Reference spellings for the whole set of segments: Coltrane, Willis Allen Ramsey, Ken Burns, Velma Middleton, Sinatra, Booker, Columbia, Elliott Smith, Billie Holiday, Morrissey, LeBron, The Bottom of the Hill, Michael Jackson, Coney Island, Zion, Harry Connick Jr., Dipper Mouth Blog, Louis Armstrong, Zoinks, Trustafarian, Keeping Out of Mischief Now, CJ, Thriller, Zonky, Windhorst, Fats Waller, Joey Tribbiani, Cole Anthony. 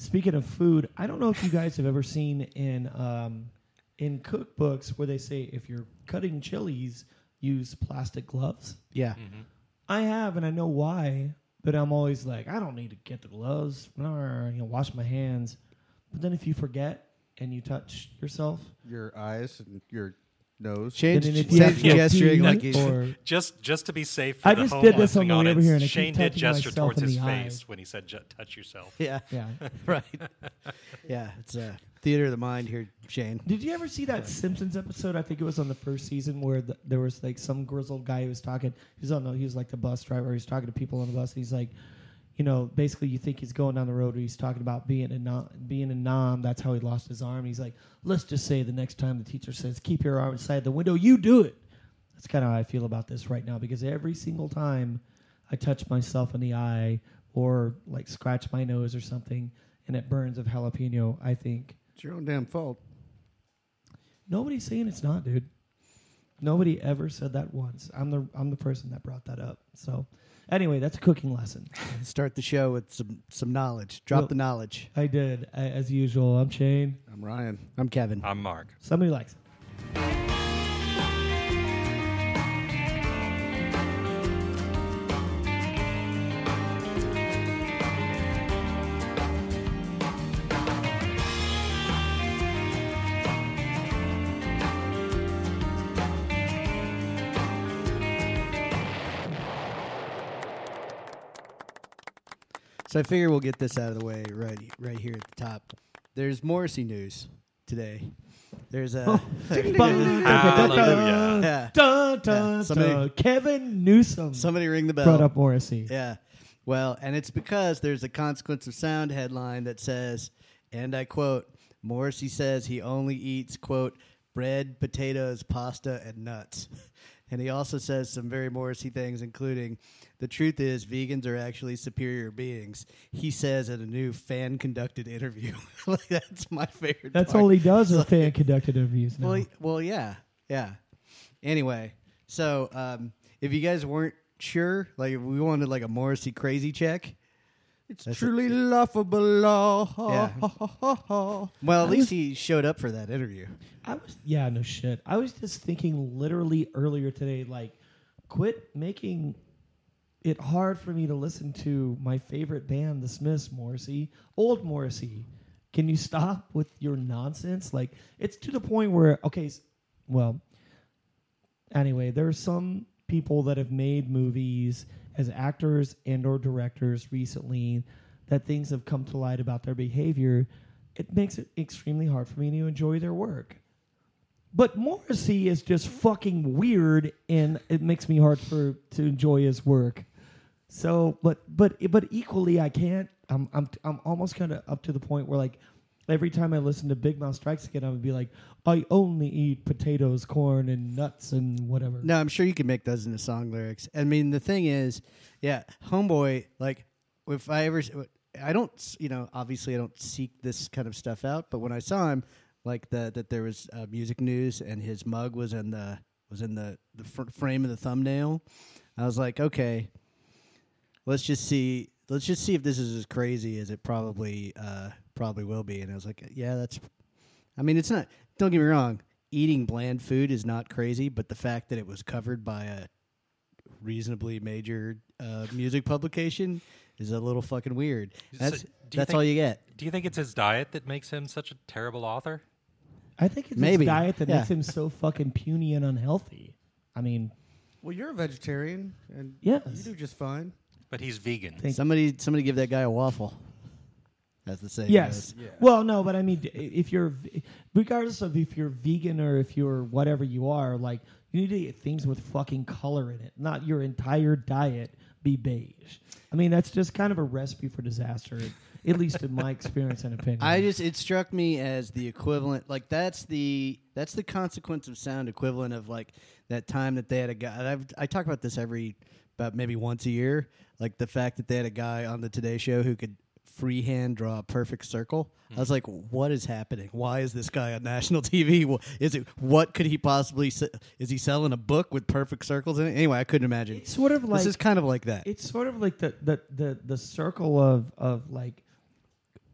Speaking of food, I don't know if you guys have ever seen in cookbooks where they say if you're cutting chilies, use plastic gloves. Yeah. Mm-hmm. I have, and I know why, but I'm always like, I don't need to get the gloves. Wash my hands. But then if you forget and you touch yourself, your eyes and your nose, gesturing like just to be safe. For I the just home did this on the way over here, and Shane did gesture towards his face when he said, "Touch yourself." Yeah, right. Yeah, it's a theater of the mind here, Shane. Did you ever see that Simpsons episode? I think it was on the first season where there was like some grizzled guy who was talking. He was like the bus driver. He's talking to people on the bus, and he's like, basically you think he's going down the road, or he's talking about being a nom. That's how he lost his arm. He's like, let's just say the next time the teacher says, keep your arm inside the window, you do it. That's kind of how I feel about this right now, because every single time I touch myself in the eye or like scratch my nose or something and it burns of jalapeno, I think. It's your own damn fault. Nobody's saying it's not, dude. Nobody ever said that once. I'm the person that brought that up, so... Anyway, that's a cooking lesson. Start the show with some knowledge. Drop the knowledge. I did, as usual. I'm Shane. I'm Ryan. I'm Kevin. I'm Mark. Somebody likes it. So I figure we'll get this out of the way right here at the top. There's Morrissey news today. There's a... Hallelujah. Kevin Newsom. Somebody ring the bell. Brought up Morrissey. Yeah. Well, and it's because there's a Consequence of Sound headline that says, and I quote, Morrissey says he only eats, quote, bread, potatoes, pasta, and nuts. And he also says some very Morrissey things, including, the truth is vegans are actually superior beings, he says in a new fan-conducted interview. Like, that's my favorite part. All he does is fan-conducted interviews now. Well, yeah. Anyway, so if you guys weren't sure, like if we wanted like a Morrissey crazy check. That's truly laughable. Yeah. Well, at least he showed up for that interview. No shit. I was just thinking literally earlier today, like, quit making it hard for me to listen to my favorite band, The Smiths, Morrissey. Old Morrissey. Can you stop with your nonsense? Like, it's to the point where, anyway, there are some people that have made movies as actors and or directors recently that things have come to light about their behavior. It makes it extremely hard for me to enjoy their work. But Morrissey is just fucking weird, and it makes me hard to enjoy his work. So, but equally, I can't. I'm almost kind of up to the point where, like, every time I listen to Big Mouth Strikes Again, I would be like, I only eat potatoes, corn, and nuts, and whatever. No, I'm sure you can make those into song lyrics. I mean, the thing is, homeboy, like, if I ever, I don't, obviously I don't seek this kind of stuff out, but when I saw him, like, that there was music news and his mug was in the frame of the thumbnail, I was like, okay, let's just see if this is as crazy as it probably will be. And I was like, it's not, don't get me wrong, eating bland food is not crazy, but the fact that it was covered by a reasonably major music publication is a little fucking weird. That's all you get. Do you think it's his diet that makes him such a terrible author? I think it's his diet that makes him so fucking puny and unhealthy. I mean... Well, you're a vegetarian, and you do just fine. But he's vegan. Somebody give that guy a waffle. As the saying goes. Yeah. Well, no, but I mean, if you're, regardless of if you're vegan or if you're whatever you are, like, you need to eat things with fucking color in it, not your entire diet be beige. I mean, that's just kind of a recipe for disaster, at least in my experience and opinion. It struck me as the equivalent, like, that's the Consequence of Sound equivalent of, like, that time that they had a guy. I talk about this about maybe once a year, like the fact that they had a guy on the Today Show who could freehand draw a perfect circle. I was like, what is happening? Why is this guy on national TV? What could he possibly say? Is he selling a book with perfect circles in it? Anyway, I couldn't imagine. It's sort of like, this is kind of like that. It's sort of like the circle of like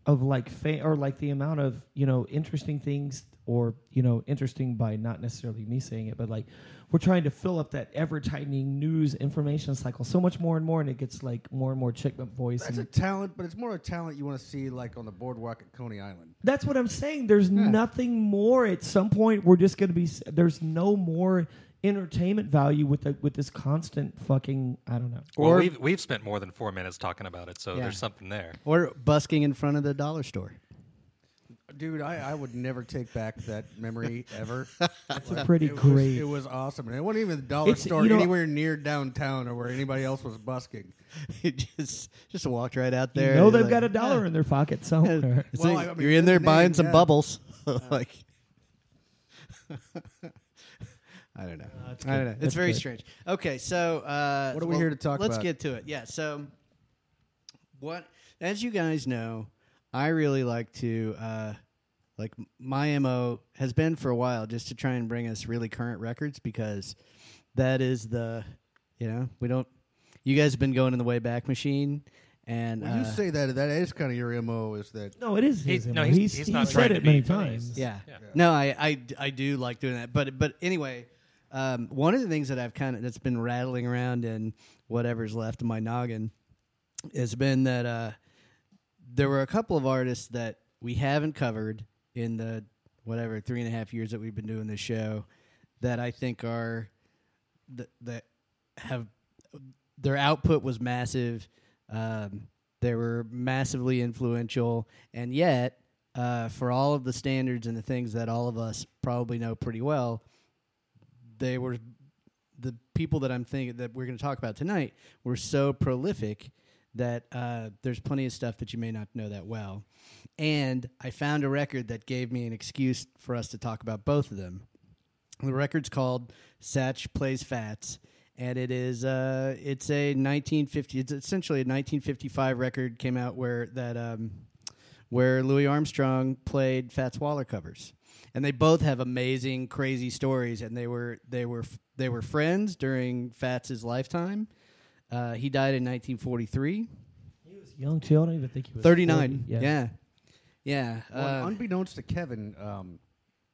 of like or like the amount of, you know, interesting things, or, you know, interesting by not necessarily me saying it, but like we're trying to fill up that ever tightening news information cycle so much more and more, and it gets like more and more chickman voice. That's a talent, but it's more a talent you want to see like on the boardwalk at Coney Island. That's what I'm saying. There's nothing more. At some point, we're just going to be. There's no more entertainment value with this constant fucking, I don't know. Well, or we've spent more than 4 minutes talking about it, so there's something there. Or busking in front of the dollar store. Dude, I would never take back that memory ever. That's like, pretty great. It was awesome. And it wasn't even the dollar store, you know, anywhere near downtown or where anybody else was busking. It just walked right out there. You know, they've like, got a dollar in their pocket somewhere. Well, like, I mean, you're in there buying some bubbles. Like, I don't know. I don't know. It's that's very strange. Okay, so what are we here to talk about? Let's get to it. Yeah, so what, as you guys know, I really like to, like my MO has been for a while just to try and bring us really current records, because that is the, you know, we don't, you guys have been going in the way back machine. And when you say that is kind of your MO, is that? No, it is his MO. No, he's not said it many times. Yeah. No, I do like doing that. But anyway, one of the things that I've kind of, that's been rattling around in whatever's left of my noggin has been that, there were a couple of artists that we haven't covered in the, whatever, 3.5 years that we've been doing this show that I think are, that have, their output was massive. They were massively influential. And yet, for all of the standards and the things that all of us probably know pretty well, they were, the people that I'm thinking that we're going to talk about tonight were so prolific that there's plenty of stuff that you may not know that well. And I found a record that gave me an excuse for us to talk about both of them. The record's called Satch Plays Fats, and it is it's essentially a 1955 record came out where Louis Armstrong played Fats Waller covers. And they both have amazing, crazy stories, and they were friends during Fats's lifetime. He died in 1943. He was young, too. I don't even think he was 39. 40. Yeah. Well, unbeknownst to Kevin,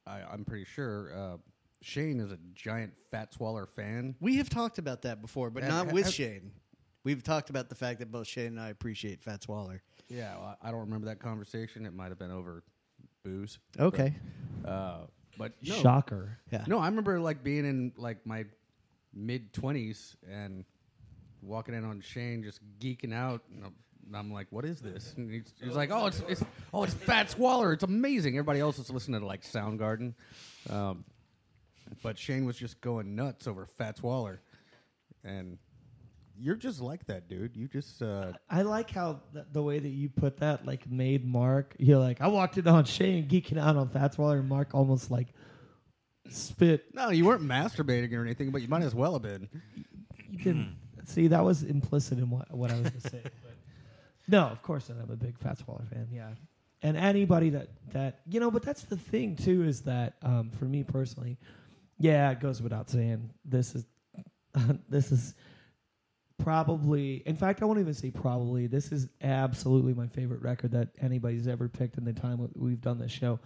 I'm pretty sure Shane is a giant Fats Waller fan. We have talked about that before, but not with Shane. We've talked about the fact that both Shane and I appreciate Fats Waller. Yeah, well, I don't remember that conversation. It might have been over booze. Okay. But no. Shocker. Yeah. No, I remember like being in like my mid-20s and walking in on Shane, just geeking out, and I'm like, "What is this?" And he's like, "Oh, it's Fats Waller. It's amazing." Everybody else is listening to like Soundgarden, but Shane was just going nuts over Fats Waller, and you're just like that, dude. You just I like how the way that you put that like made Mark. You're like, I walked in on Shane geeking out on Fats Waller, and Mark almost like spit. No, you weren't masturbating or anything, but you might as well have been. You didn't. See, that was implicit in what I was going to say. But no, of course not. I'm a big Fats Waller fan, yeah. And anybody that you know, but that's the thing, too, is that for me personally, yeah, it goes without saying. This is probably, in fact, I won't even say probably. This is absolutely my favorite record that anybody's ever picked in the time we've done this show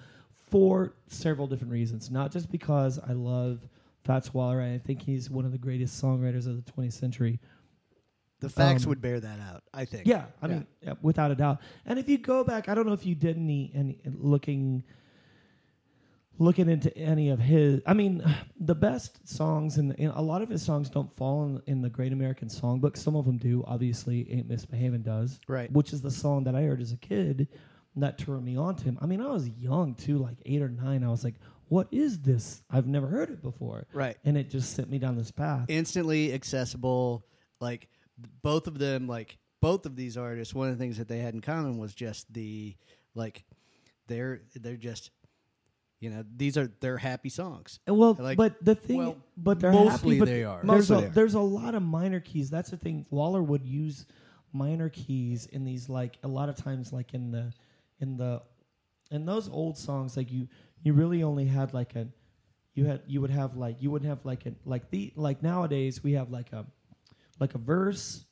for several different reasons. Not just because I love Fats Waller, and I think he's one of the greatest songwriters of the 20th century. The facts would bear that out, I think. Yeah, I mean, yeah, without a doubt. And if you go back, I don't know if you did any looking into any of his. I mean, the best songs, and a lot of his songs don't fall in the Great American Songbook. Some of them do, obviously. Ain't Misbehavin' does, right? Which is the song that I heard as a kid that turned me on to him. I mean, I was young too, like 8 or 9. I was like, what is this? I've never heard it before. Right. And it just sent me down this path. Instantly accessible. Like, both of these artists, one of the things that they had in common was just the, like, they're just, you know, they're happy songs. Well, like, but the thing, well, but they're mostly happy, but they are. There's a lot of minor keys. That's the thing. Waller would use minor keys in these, like, a lot of times, like, in those old songs, like, you really only had like a, you wouldn't have like nowadays we have like a verse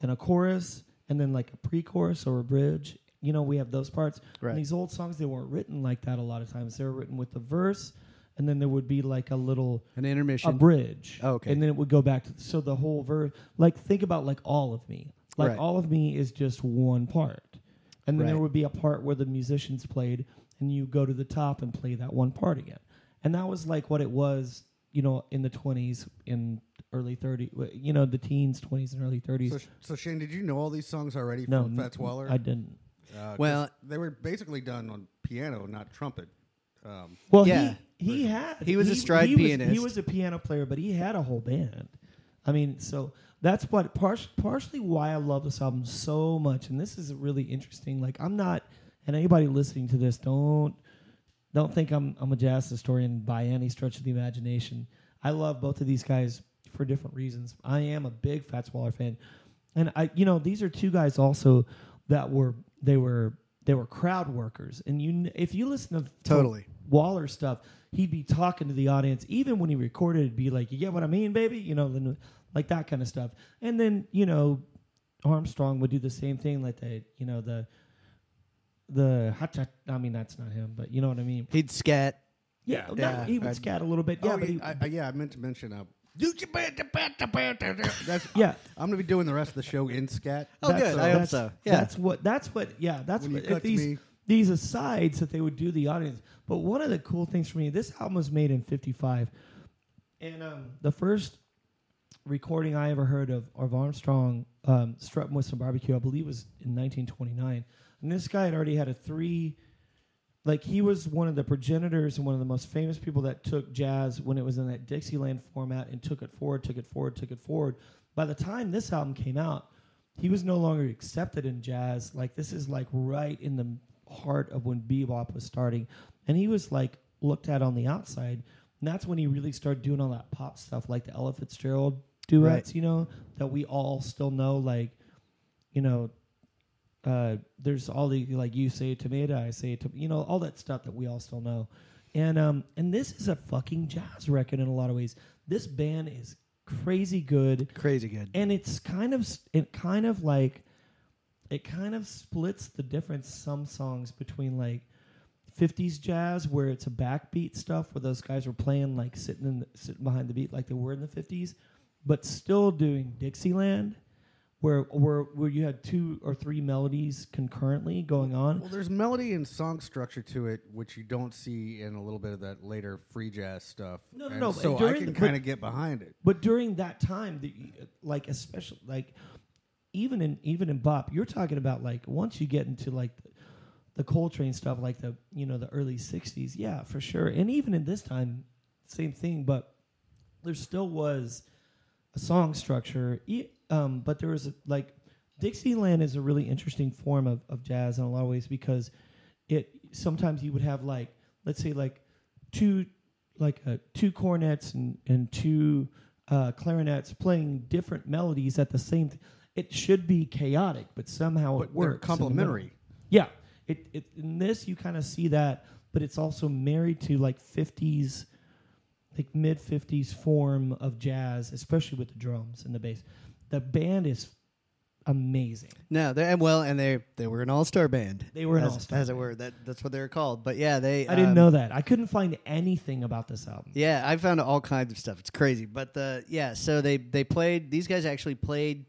and a chorus and then like a pre-chorus or a bridge you know, we have those parts. Right. And these old songs, they weren't written like that a lot of times. They were written with the verse, and then there would be like a little... an intermission. A bridge. Oh, okay. And then it would go back to... so the whole verse... like, think about, like, All of Me. Like, right. All of Me is just one part. And then right. there would be a part where the musicians played, and you go to the top and play that one part again. And that was, like, what it was, you know, in the 20s, in early 30s, you know, the teens, 20s, and early 30s. So Shane, did you know all these songs already from Fats Waller? I didn't. Well, they were basically done on piano, not trumpet. Well, yeah. He was a stride pianist. He was a piano player, but he had a whole band. I mean, so that's what partially why I love this album so much. And this is really interesting. Like, I'm not, and anybody listening to this, don't think I'm a jazz historian by any stretch of the imagination. I love both of these guys for different reasons. I am a big Fats Waller fan, and I, you know, these are two guys also that were crowd workers. And you, if you listen to totally Waller stuff, he'd be talking to the audience. Even when he recorded, it'd be like, "You get what I mean, baby?" You know, like that kind of stuff. And then, you know, Armstrong would do the same thing, like the, you know, the I mean, that's not him, but you know what I mean. He'd scat. Yeah, yeah. He would scat a little bit. Yeah, I meant to mention. That's, yeah, I'm going to be doing the rest of the show in scat. Oh, that's good. I hope so. Yeah, that's what. Yeah, that's when what. These asides that they would do the audience. But one of the cool things for me, this album was made in '55, and the first recording I ever heard of Armstrong strutting with some barbecue, I believe, was in 1929. And this guy had already had a three. Like, he was one of the progenitors and one of the most famous people that took jazz when it was in that Dixieland format and took it forward. By the time this album came out, he was no longer accepted in jazz. Like, this is, like, right in the heart of when bebop was starting. And he was, like, looked at on the outside. And that's when he really started doing all that pop stuff, like the Ella Fitzgerald duets, right. You know, that we all still know, like, you know... there's all the, like, you say it to me, I say it to, you know, all that stuff that we all still know. And this is a fucking jazz record in a lot of ways. This band is crazy good. Crazy good. And it's kind of splits the difference, some songs, between, like, 50s jazz, where it's a backbeat stuff, where those guys were playing, like, sitting behind the beat like they were in the 50s, but still doing Dixieland. Where you had two or three melodies concurrently going on. Well, there's melody and song structure to it, which you don't see in a little bit of that later free jazz stuff. No. So I can kind of get behind it. But during that time, even in bop, you're talking about, like, once you get into, like, the Coltrane stuff, like the, you know, the early '60s, yeah, for sure. And even in this time, same thing. But there still was a song structure. But there was, like, Dixieland is a really interesting form of jazz in a lot of ways, because it sometimes you would have, like, let's say, like, two cornets and two clarinets playing different melodies at the same time. It should be chaotic, but somehow it works. They're complementary. Yeah. It in this, you kind of see that, but it's also married to, like, 50s, like, mid-50s form of jazz, especially with the drums and the bass. The band is amazing. No, they were an all-star band. They were an all-star, as it were. That's what they were called. But yeah, I didn't know that. I couldn't find anything about this album. Yeah, I found all kinds of stuff. It's crazy. But so they played. These guys actually played.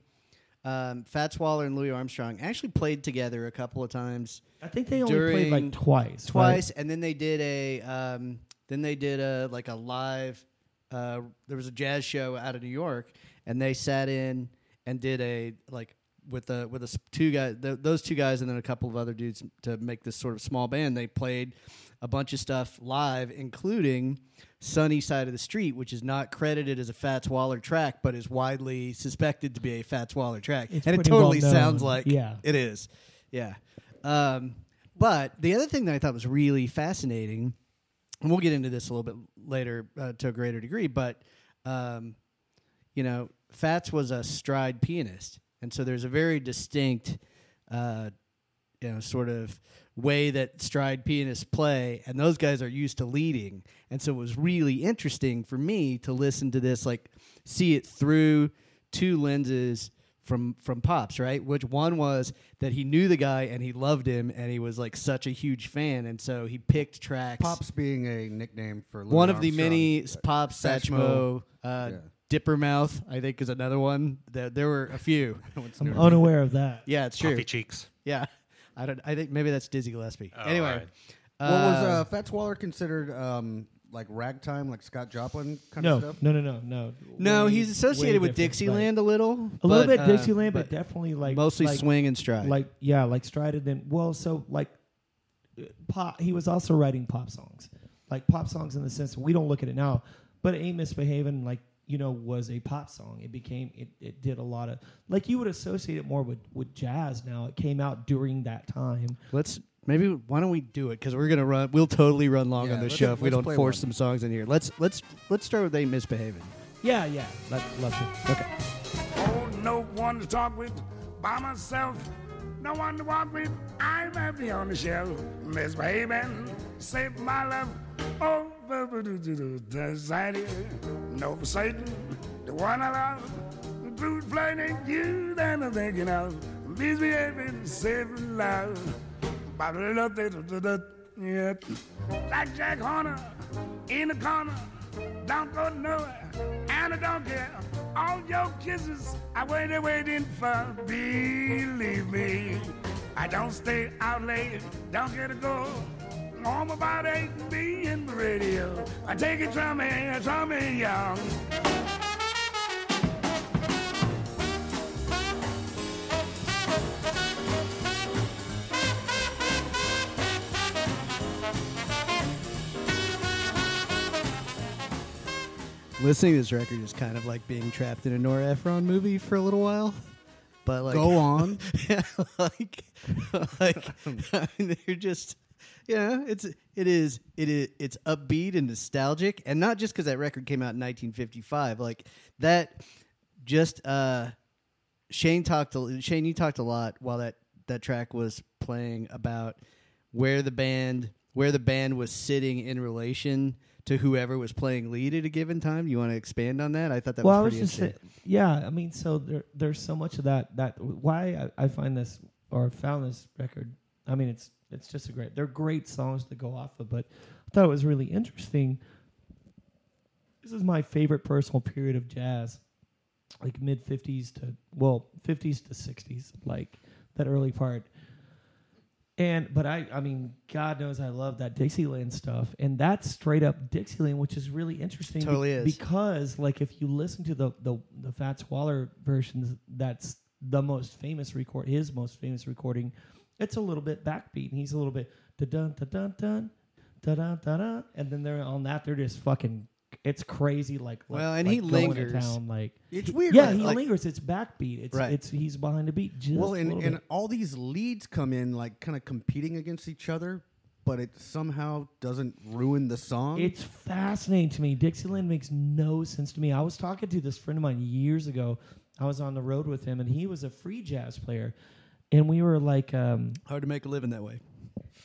Fats Waller and Louis Armstrong actually played together a couple of times. I think they only played like twice. Right? And then they did a live. There was a jazz show out of New York. And they sat in and did those two guys and then a couple of other dudes to make this sort of small band. They played a bunch of stuff live, including Sunny Side of the Street, which is not credited as a Fats Waller track, but is widely suspected to be a Fats Waller track. It's and it totally well sounds like it is. Yeah. But the other thing that I thought was really fascinating, and we'll get into this a little bit later to a greater degree, but, you know, Fats was a stride pianist, and so there's a very distinct, sort of way that stride pianists play, and those guys are used to leading, and so it was really interesting for me to listen to this, like, see it through two lenses from Pops, right? Which one was that he knew the guy and he loved him and he was like such a huge fan, and so he picked tracks. Pops being a nickname for Louis one of Armstrong, the many Pops, Satchmo, yeah. Dipper Mouth, I think, is another one. There were a few. I'm unaware of that. Yeah, it's true. Puffy cheeks. Yeah, I think maybe that's Dizzy Gillespie. Oh, anyway, right. Was Fats Waller considered? Like ragtime, like Scott Joplin kind of stuff? No, he's associated with Dixieland like, a little bit Dixieland, but definitely like mostly like, swing and stride. Like yeah, like stride and then well, so like pop. He was also writing pop songs, like pop songs in the sense we don't look at it now, but "Ain't Misbehavin'" like you know was a pop song. It became it did a lot of like you would associate it more with jazz now. It came out during that time. Maybe why don't we do it? Because we're gonna run. We'll totally run long on this show if we don't force some songs in here. Let's start with "They Misbehavin'." Yeah. Love it. Okay. Oh, no one to talk with, by myself. No one to walk with. I might be on the shelf. Misbehavin', save my love. Oh, decided, no forsaken, the one I love. The blue flying you that I'm thinking of. Misbehavin', save love. Like Jack Horner in the corner, don't go nowhere, and I don't care. All your kisses, I waited, waiting for. Believe me, I don't stay out late, don't get to go home about 8 in the radio. I take it from me, y'all. Listening to this record is kind of like being trapped in a Nora Ephron movie for a little while, but like go on, yeah, I mean, they're just, yeah, it's upbeat and nostalgic, and not just because that record came out in 1955. Like that, just Shane, you talked a lot while that track was playing about where the band was sitting in relation to whoever was playing lead at a given time. You want to expand on that? I thought that was pretty interesting. I mean, so there's so much of that why I found this record. I mean, it's just they're great songs to go off of, but I thought it was really interesting. This is my favorite personal period of jazz, like mid 50s to 60s, like that early part. But I mean, God knows I love that Dixieland stuff, and that's straight up Dixieland, which is really interesting. Totally is. Because like if you listen to the Fats Waller versions, that's the most famous recording. It's a little bit backbeat, and he's a little bit da dun da dun dun da dun da dun, and then they're on that. They're just fucking. It's crazy, and he lingers. Town, it's weird. Yeah, he lingers. It's backbeat. It's right. It's he's behind the beat. Just and all these leads come in like kind of competing against each other, but it somehow doesn't ruin the song. It's fascinating to me. Dixieland makes no sense to me. I was talking to this friend of mine years ago. I was on the road with him, and he was a free jazz player, and we were like, hard to make a living that way.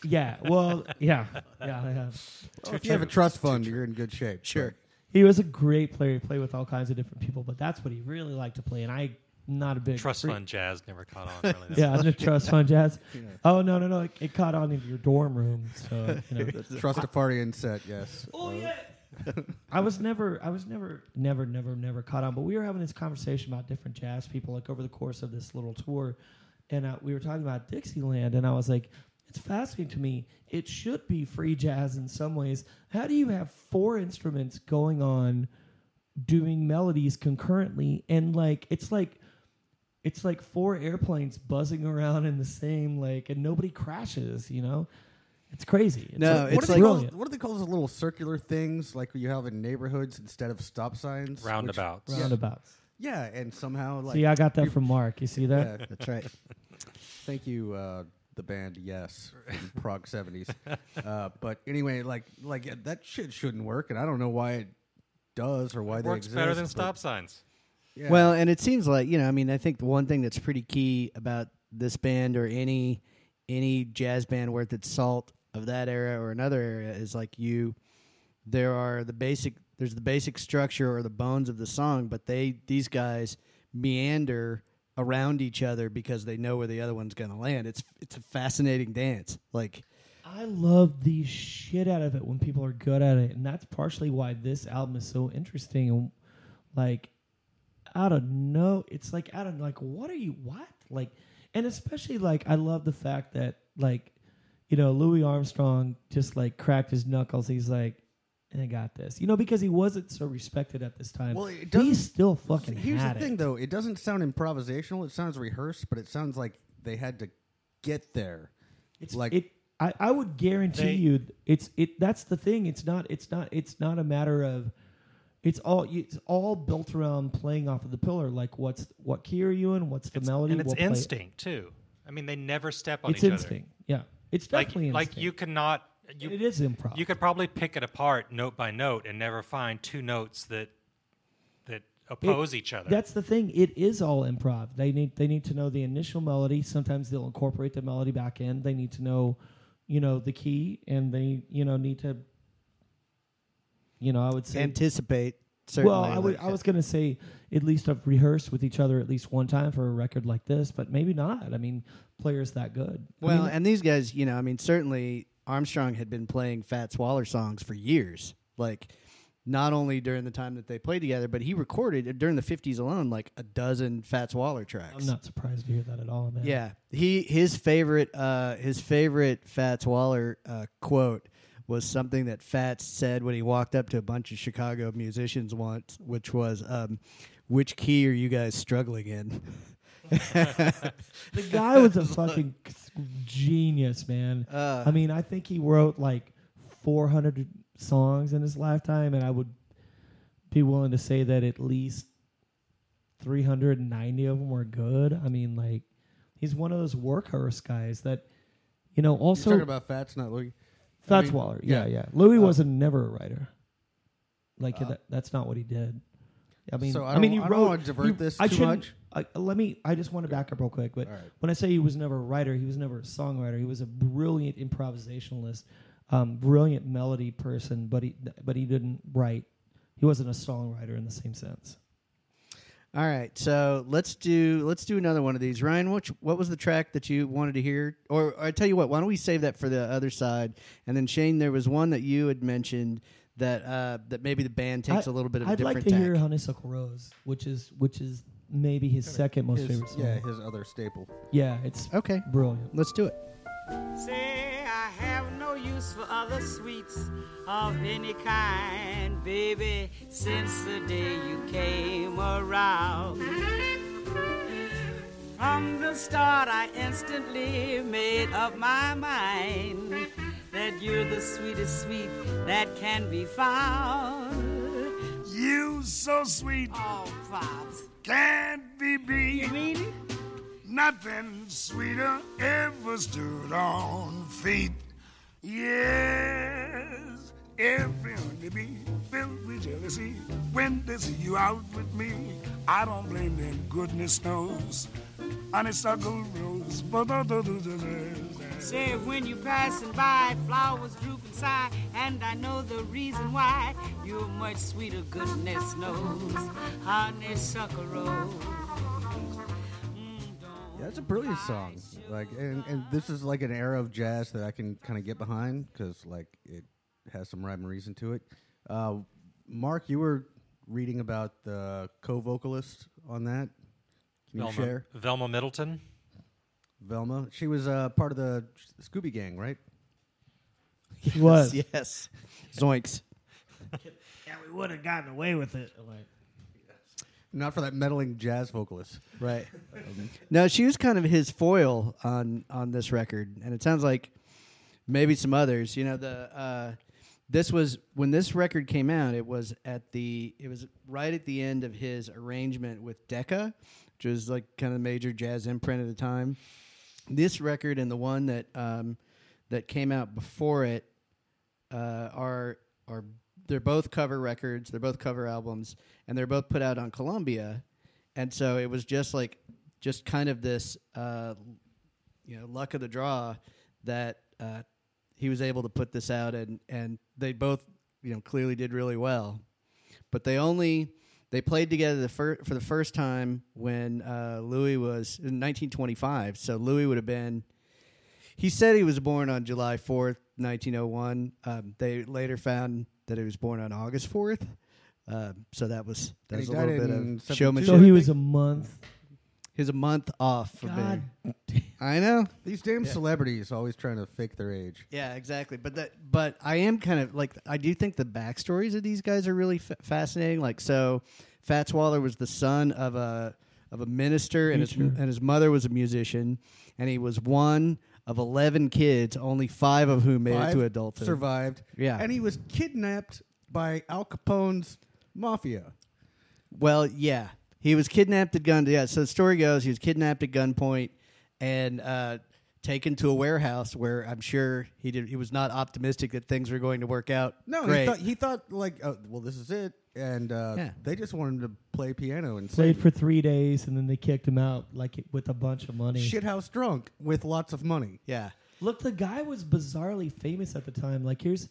Yeah, well, yeah. Well, if you have a trust fund, you're in good shape. Sure. He was a great player. He played with all kinds of different people, but that's what he really liked to play, and I'm not a big... Trust fund jazz never caught on, really. Yeah, the trust fund jazz. Yeah. Oh, no, it caught on in your dorm room, so, you know. Trustafarian set, yes. Oh, yeah. I was never caught on, but we were having this conversation about different jazz people, like, over the course of this little tour, and we were talking about Dixieland, and I was like... It's fascinating to me. It should be free jazz in some ways. How do you have 4 instruments going on doing melodies concurrently, and it's like 4 airplanes buzzing around in the same and nobody crashes, you know? It's crazy. What do they call those little circular things like you have in neighborhoods instead of stop signs? Roundabouts. Yeah, and somehow See, I got that from Mark. You see that? Yeah, that's right. Thank you, the band, yes, in Prague 70s. But anyway, that shit shouldn't work, and I don't know why it does or why they exist. Works better than stop signs. Yeah. Well, and it seems like, you know, I mean, I think the one thing that's pretty key about this band or any jazz band worth its salt of that era or another era is there's the basic structure or the bones of the song, but these guys meander around each other because they know where the other one's going to land. It's a fascinating dance. Like, I love the shit out of it when people are good at it, and that's partially why this album is so interesting. And like, and especially like, I love the fact that like, you know, Louis Armstrong just like cracked his knuckles. He's like, and I got this, you know, because he wasn't so respected at this time. Well, he's still fucking. Here's the thing, though. It doesn't sound improvisational. It sounds rehearsed, but it sounds like they had to get there. It's like it. I would guarantee you, it's that's the thing. It's not a matter of. It's all built around playing off of the pillar. Like, what key are you in? What's the melody? And it's instinct too. I mean, they never step on each other. It's instinct. Yeah, it's definitely instinct. Like you cannot. It is improv. You could probably pick it apart note by note and never find two notes that oppose each other. That's the thing. It is all improv. They need to know the initial melody. Sometimes they'll incorporate the melody back in. They need to know, you know, the key, and they, you know, need to, you know, I would say anticipate. Certainly. Well, I was going to say at least have rehearsed with each other at least one time for a record like this, but maybe not. I mean, players that good. Well, I mean, and these guys, you know, I mean, certainly. Armstrong had been playing Fats Waller songs for years, like not only during the time that they played together, but he recorded during the 50s alone like a dozen Fats Waller tracks. I'm not surprised to hear that at all, man. Yeah, his favorite Fats Waller quote was something that Fats said when he walked up to a bunch of Chicago musicians once, which was, "Which key are you guys struggling in?" The guy was a fucking genius, man. I mean, I think he wrote like 400 songs in his lifetime, and I would be willing to say that at least 390 of them were good. I mean, like, he's one of those workhorse guys that, you know, also... You're talking about Fats, not Louis? Fats Waller, yeah. Louis wasn't never a writer. Like, that's not what he did. I mean, so I don't want to divert this too much. I just want to back up real quick. But when I say he was never a writer, he was never a songwriter. He was a brilliant improvisationalist, brilliant melody person. But he didn't write. He wasn't a songwriter in the same sense. All right, so let's do another one of these. Ryan, what was the track that you wanted to hear? Or I tell you what, why don't we save that for the other side? And then Shane, there was one that you had mentioned. That maybe the band takes a little bit of a different tack. I'd like to hear Honeysuckle Rose, which is maybe his second most favorite song. Yeah, his other staple. Yeah, it's okay. Brilliant. Let's do it. Say, I have no use for other sweets of any kind, baby, since the day you came around. From the start, I instantly made up my mind that you're the sweetest sweet that can be found. You so sweet. Oh, Pops. Can't be beat. You mean it? Nothing sweeter ever stood on feet. Yes, every honeybee filled with jealousy when they see you out with me. I don't blame them, goodness knows. Honeysuckle Rose. Say when you passing by, flowers droop and sigh, and I know the reason why. You're much sweeter, goodness knows. Honeysuckle Rose. Yeah, it's a brilliant song. Like, and this is like an era of jazz that I can kind of get behind because like it has some rhyme and reason to it. Mark, you were reading about the co-vocalist on that. Can you share? Velma Middleton. Velma. She was part of the Scooby Gang, right? She was. Yes. Zoinks. Yeah, we would have gotten away with it. Like, not for that meddling jazz vocalist. Right. No, she was kind of his foil on this record, and it sounds like maybe some others. You know, this was when this record came out, it was right at the end of his arrangement with Decca, which was like kind of the major jazz imprint at the time. This record and the one that came out before it are they're both cover records, they're both cover albums, and they're both put out on Columbia, and so it was just kind of this you know, luck of the draw that he was able to put this out, and they both, you know, clearly did really well, but they only They played together for the first time when Louis was in 1925. So Louis would have been. He said he was born on July 4th, 1901. They later found that he was born on August 4th. So that was a little bit of showmanship. So he was a month. He was a month off for me. I know these damn celebrities always trying to fake their age. Yeah, exactly. But I am kind of like I do think the backstories of these guys are really fascinating. Like so, Fats Waller was the son of a minister, and his mother was a musician, and he was one of 11 kids, only 5 of whom made it to adulthood. Survived. Yeah, and he was kidnapped by Al Capone's mafia. Well, yeah. He was kidnapped at gunpoint. Yeah, so the story goes, he was kidnapped at gunpoint and taken to a warehouse where I'm sure he was not optimistic that things were going to work out. No, he thought like, oh, well, this is it, and they just wanted him to play piano and played for 3 days, and then they kicked him out like with a bunch of money. Shithouse drunk with lots of money. Yeah, look, the guy was bizarrely famous at the time. Like here's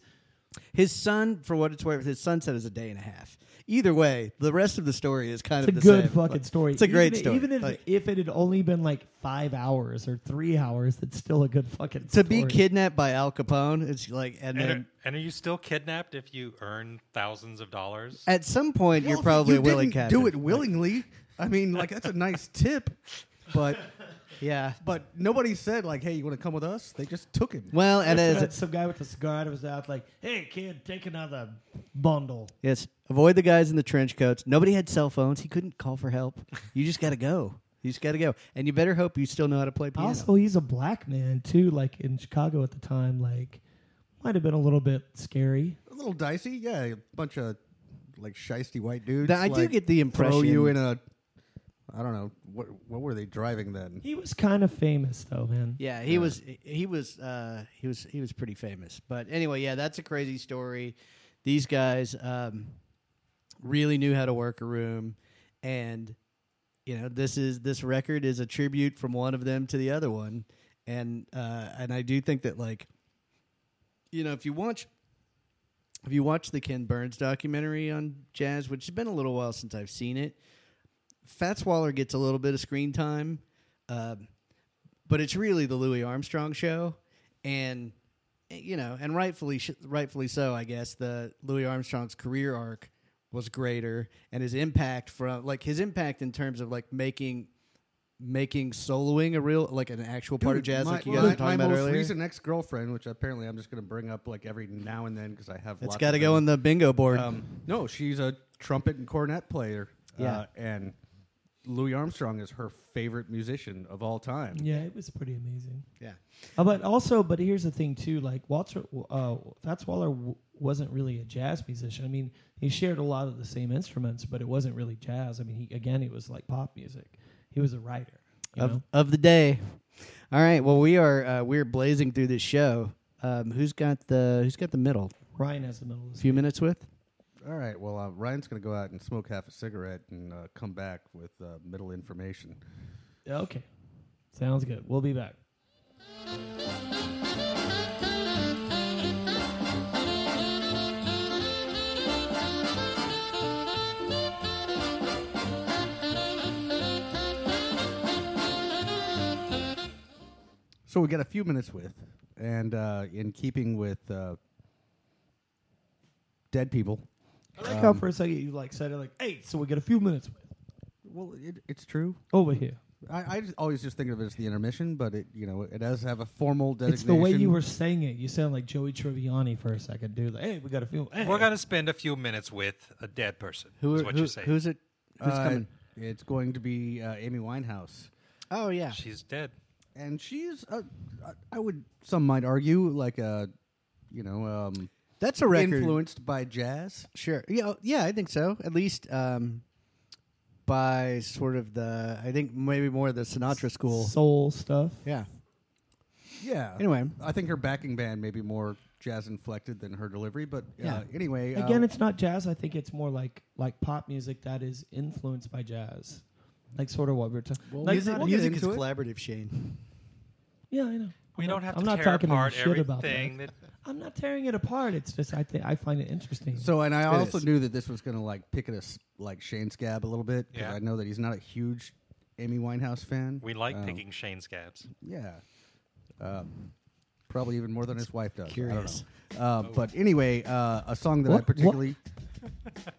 his son, for what it's worth. His son said it was a day and a half. Either way, the rest of the story is kind of the same. It's a good fucking story. It's a great story. Even if it had only been like 5 hours or 3 hours, it's still a good fucking story. To be kidnapped by Al Capone, it's like... And are you still kidnapped if you earn thousands of dollars? At some point, you're probably willing to do it willingly. I mean, like, that's a nice tip, but... Yeah, but nobody said like, "Hey, you want to come with us?" They just took him. Well, and as some guy with a cigar out of his mouth, like, "Hey, kid, take another bundle." Yes, avoid the guys in the trench coats. Nobody had cell phones. He couldn't call for help. You just got to go. And you better hope you still know how to play piano. Also, he's a black man too. Like in Chicago at the time, like might have been a little bit scary, a little dicey. Yeah, a bunch of like shisty white dudes. Now, I do get the impression throw you in a. I don't know what were they driving then. He was kind of famous though, man. Yeah, he was pretty famous. But anyway, yeah, that's a crazy story. These guys really knew how to work a room, and you know this record is a tribute from one of them to the other one, and I do think that like, you know, if you watch the Ken Burns documentary on jazz, which has been a little while since I've seen it. Fats Waller gets a little bit of screen time, but it's really the Louis Armstrong show, and you know, and rightfully so, I guess. The Louis Armstrong's career arc was greater, and his impact in terms of like making soloing a real like an actual part of jazz, like you guys were talking about earlier. My most recent ex-girlfriend, which apparently I'm just going to bring up like every now and then because I have. It's got to go on the bingo board. No, she's a trumpet and cornet player. Yeah, and Louis Armstrong is her favorite musician of all time. Yeah, it was pretty amazing. Yeah. But here's the thing, too. Like, Fats Waller wasn't really a jazz musician. I mean, he shared a lot of the same instruments, but it wasn't really jazz. I mean, it was like pop music. He was a writer. Of the day. All right, well, we're blazing through this show. Who's got the middle? Ryan has the middle. A few minutes with? All right, well, Ryan's going to go out and smoke half a cigarette and come back with middle information. Okay. Sounds good. We'll be back. So we got a few minutes with, and in keeping with dead people, I like how for a second you like said it like, hey, so we get a few minutes with. Well, it's true. Over here. I always just think of it as the intermission, but it does have a formal designation. It's the way you were saying it. You sound like Joey Tribbiani for a second, dude. Like, hey, we got a few. Hey. We're going to spend a few minutes with a dead person. You're saying. Who's it? Who's coming? It's going to be Amy Winehouse. Oh, yeah. She's dead. And she's, some might argue, like a, that's a record influenced by jazz. Sure. Yeah, I think so. At least by sort of I think maybe more the Sinatra school soul stuff. Yeah. Yeah. Anyway, I think her backing band may be more jazz inflected than her delivery, but anyway, again, it's not jazz. I think it's more like pop music that is influenced by jazz. Like sort of what we're talking. Well, like music is collaborative, Shane. Yeah, I know. We don't have to tear apart everything that I'm not tearing it apart. It's just I find it interesting. So, and I also knew that this was going to like pick at us like Shane Scab a little bit because I know that he's not a huge Amy Winehouse fan. We like picking Shane Scabs. Yeah, probably even more than his wife does. Curious, I don't know. But anyway, a song that I particularly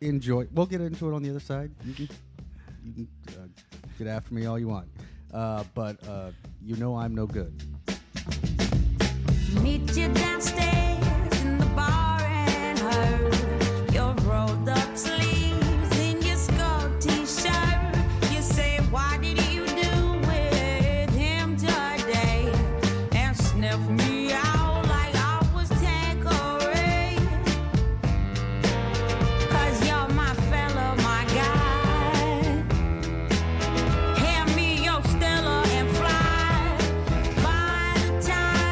enjoy. We'll get into it on the other side. You can get after me all you want, but you know I'm no good. Meet you downstairs in the bar and her. Your rolled up sleeves in your skull t-shirt. You say, why did you do with him today? And sniff me out like I was Tanqueray. 'Cause you're my fella, my guy. Hand me your Stella and fly. By the time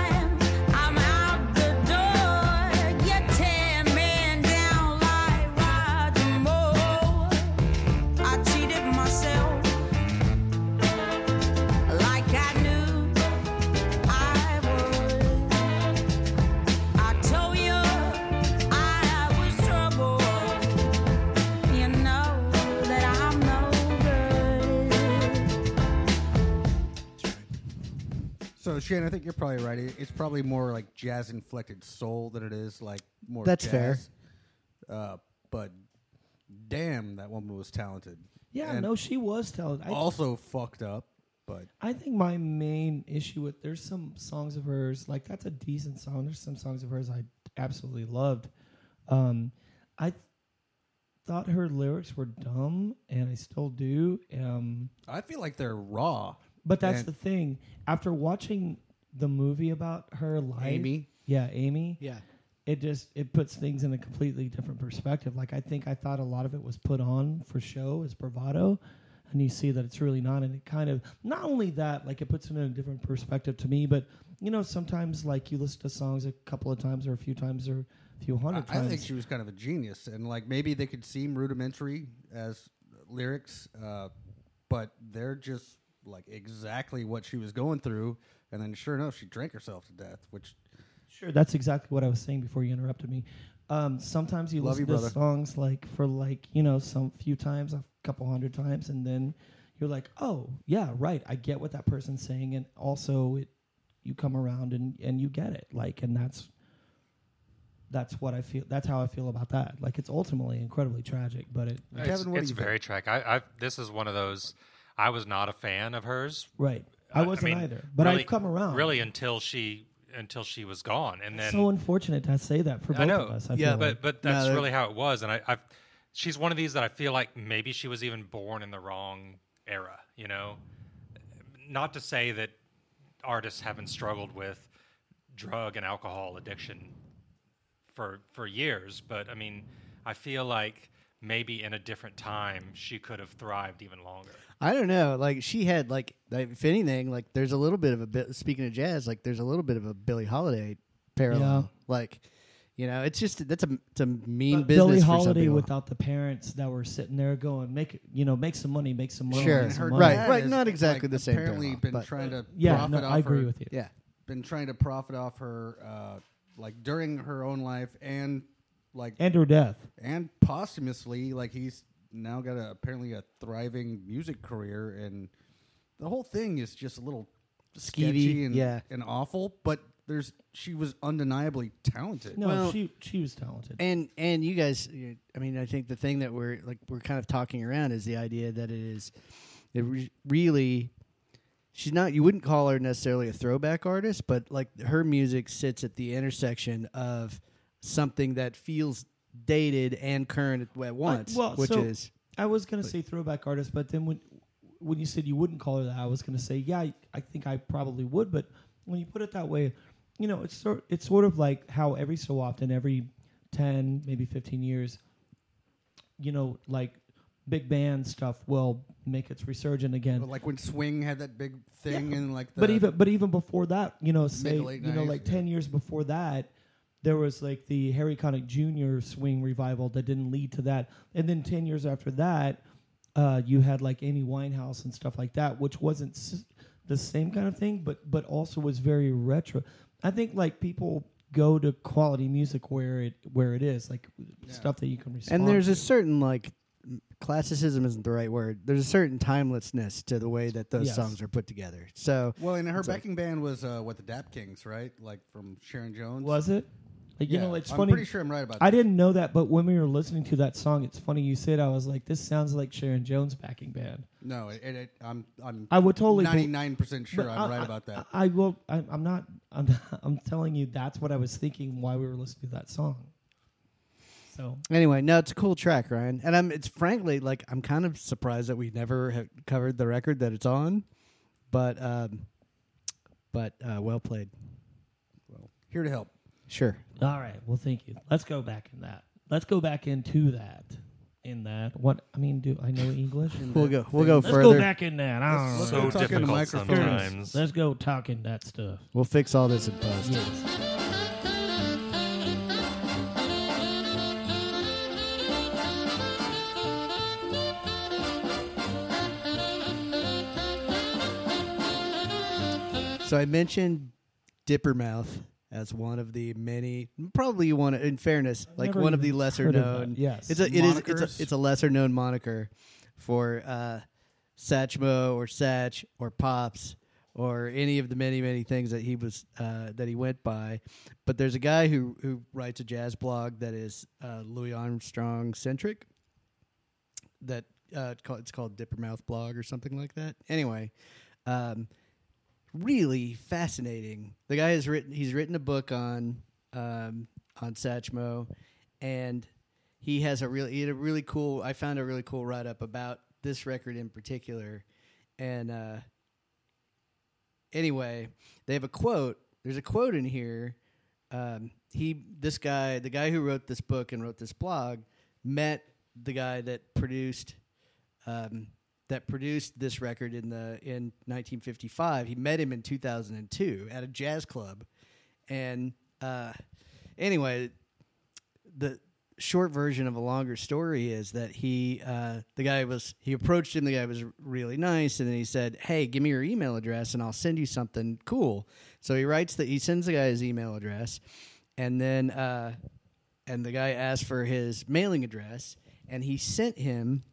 So, Shane, I think you're probably right. It's probably more like jazz-inflected soul than it is like more That's jazz. Fair. But damn, that woman was talented. Yeah, and no, she was talented. Also fucked up, but... I think my main issue with... There's some songs of hers... Like, that's a decent song. There's some songs of hers I absolutely loved. I thought her lyrics were dumb, and I still do. I feel like they're raw. But that's the thing. After watching the movie about her life, Amy, it puts things in a completely different perspective. Like I thought a lot of it was put on for show as bravado, and you see that it's really not. And it kind of not only that, like it puts it in a different perspective to me. But you know, sometimes like you listen to songs a couple of times or a few times or a few hundred times. I think she was kind of a genius, and like maybe they could seem rudimentary as lyrics, but they're just. Like exactly what she was going through, and then sure enough, she drank herself to death. Which, sure, that's exactly what I was saying before you interrupted me. Sometimes you listen to songs like for like you know some few times, a couple hundred times, and then you're like, oh yeah, right, I get what that person's saying, and also you come around and you get it. Like, and that's what I feel. That's how I feel about that. Like, it's ultimately incredibly tragic, but it's very tragic. This is one of those. I was not a fan of hers. Right. I wasn't either. But really, I've come around. Really until she was gone. And then so unfortunate to say that for both of us. But that's really how it was. And she's one of these that I feel like maybe she was even born in the wrong era, you know? Not to say that artists haven't struggled with drug and alcohol addiction for years, but I mean, I feel like maybe in a different time she could have thrived even longer. I don't know. Like she had like if anything, like there's a little bit of a bit speaking of jazz, like there's a little bit of a Billie Holiday parallel. Yeah. Like, you know, it's just it's a mean but business. Billie Holiday without the parents that were sitting there going, make some money, make some money. Sure. Some money. Right, not exactly like the same. Apparently been trying to profit off I agree with you. Yeah. Been trying to profit off her like during her own life and like and her death. And posthumously, like he's now got apparently a thriving music career, and the whole thing is just a little sketchy and awful, but she was undeniably talented. No, she was talented. And you guys, I mean, I think the thing that we're kind of talking around is the idea that really she's not, you wouldn't call her necessarily a throwback artist, but like her music sits at the intersection of something that feels dated and current at once, is... I was going to say throwback artist, but then when you said you wouldn't call her that, I was going to say, I think I probably would, but when you put it that way, you know, it's sort of like how every so often, every 10, maybe 15 years, you know, like big band stuff will make its resurgence again. But like when swing had that big thing and like... But even before that, you know, say, you know, like 10 years before that, there was like the Harry Connick Jr. swing revival that didn't lead to that. And then 10 years after that, you had like Amy Winehouse and stuff like that, which wasn't the same kind of thing, but also was very retro. I think like people go to quality music where it is, like stuff that you can respond to. And there's a certain, like, classicism isn't the right word. There's a certain timelessness to the way that those songs are put together. So, well, and her backing band was what, the Dap Kings, right? Like from Sharon Jones. Was it? Like, you know, it's funny. I'm pretty sure I'm right about that. I didn't know that, but when we were listening to that song, it's funny you said, I was like, this sounds like Sharon Jones' backing band. No, I would totally 99% sure I'm right about that. I'm telling you, that's what I was thinking while we were listening to that song. So anyway, no, it's a cool track, Ryan, and it's frankly, like, I'm kind of surprised that we never have covered the record that it's on, but well played. Well, here to help. Sure. All right. Well, thank you. Let's go back in that. Let's go back into that. In that. What? I mean, do I know English? We'll go further. Let's go back in that. It's so difficult sometimes. Let's go talking that stuff. We'll fix all this in post. Yes. So I mentioned Dipper Mouth as one of the many, probably one. In fairness, like one of the lesser known. Yes, it's a lesser known moniker for Satchmo or Satch or Pops or any of the many things that he was that he went by. But there's a guy who writes a jazz blog that is Louis Armstrong centric. That it's called Dipper Mouth Blog or something like that. Anyway. Really fascinating. The guy has written a book on Satchmo, and he had a really cool. I found a really cool write up about this record in particular, and anyway, they have a quote. There's a quote in here. The guy who wrote this book and wrote this blog, met the guy that produced. That produced this record in 1955. He met him in 2002 at a jazz club, and anyway, the short version of a longer story is that he approached him. The guy was really nice, and then he said, "Hey, give me your email address, and I'll send you something cool." So he sends the guy his email address, and then and the guy asked for his mailing address, and he sent him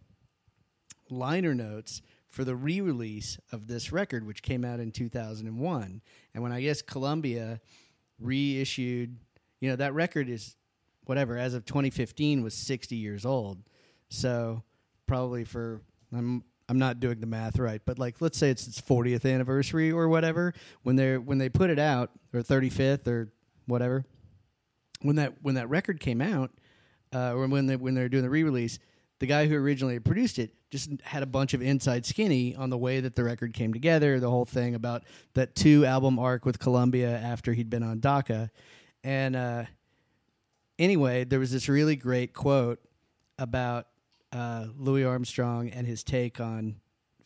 liner notes for the re-release of this record, which came out in 2001. And when I guess Columbia reissued, that record is whatever, as of 2015 was 60 years old. So probably I'm not doing the math right, but like let's say it's its 40th anniversary or whatever when they put it out, or 35th or whatever. When that record came out, or when they're doing the re-release, the guy who originally produced it just had a bunch of inside skinny on the way that the record came together, the whole thing about that 2-album arc with Columbia after he'd been on Decca. And anyway, there was this really great quote about Louis Armstrong and his take on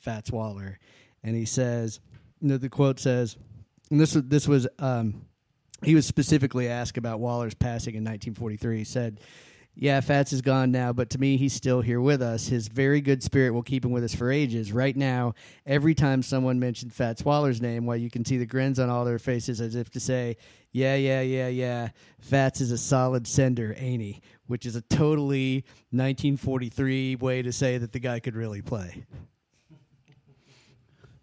Fats Waller. And he says, the quote says, and this was he was specifically asked about Waller's passing in 1943. He said, "Yeah, Fats is gone now, but to me, he's still here with us. His very good spirit will keep him with us for ages. Right now, every time someone mentioned Fats Waller's name, you can see the grins on all their faces as if to say, yeah, Fats is a solid sender, ain't he?" Which is a totally 1943 way to say that the guy could really play.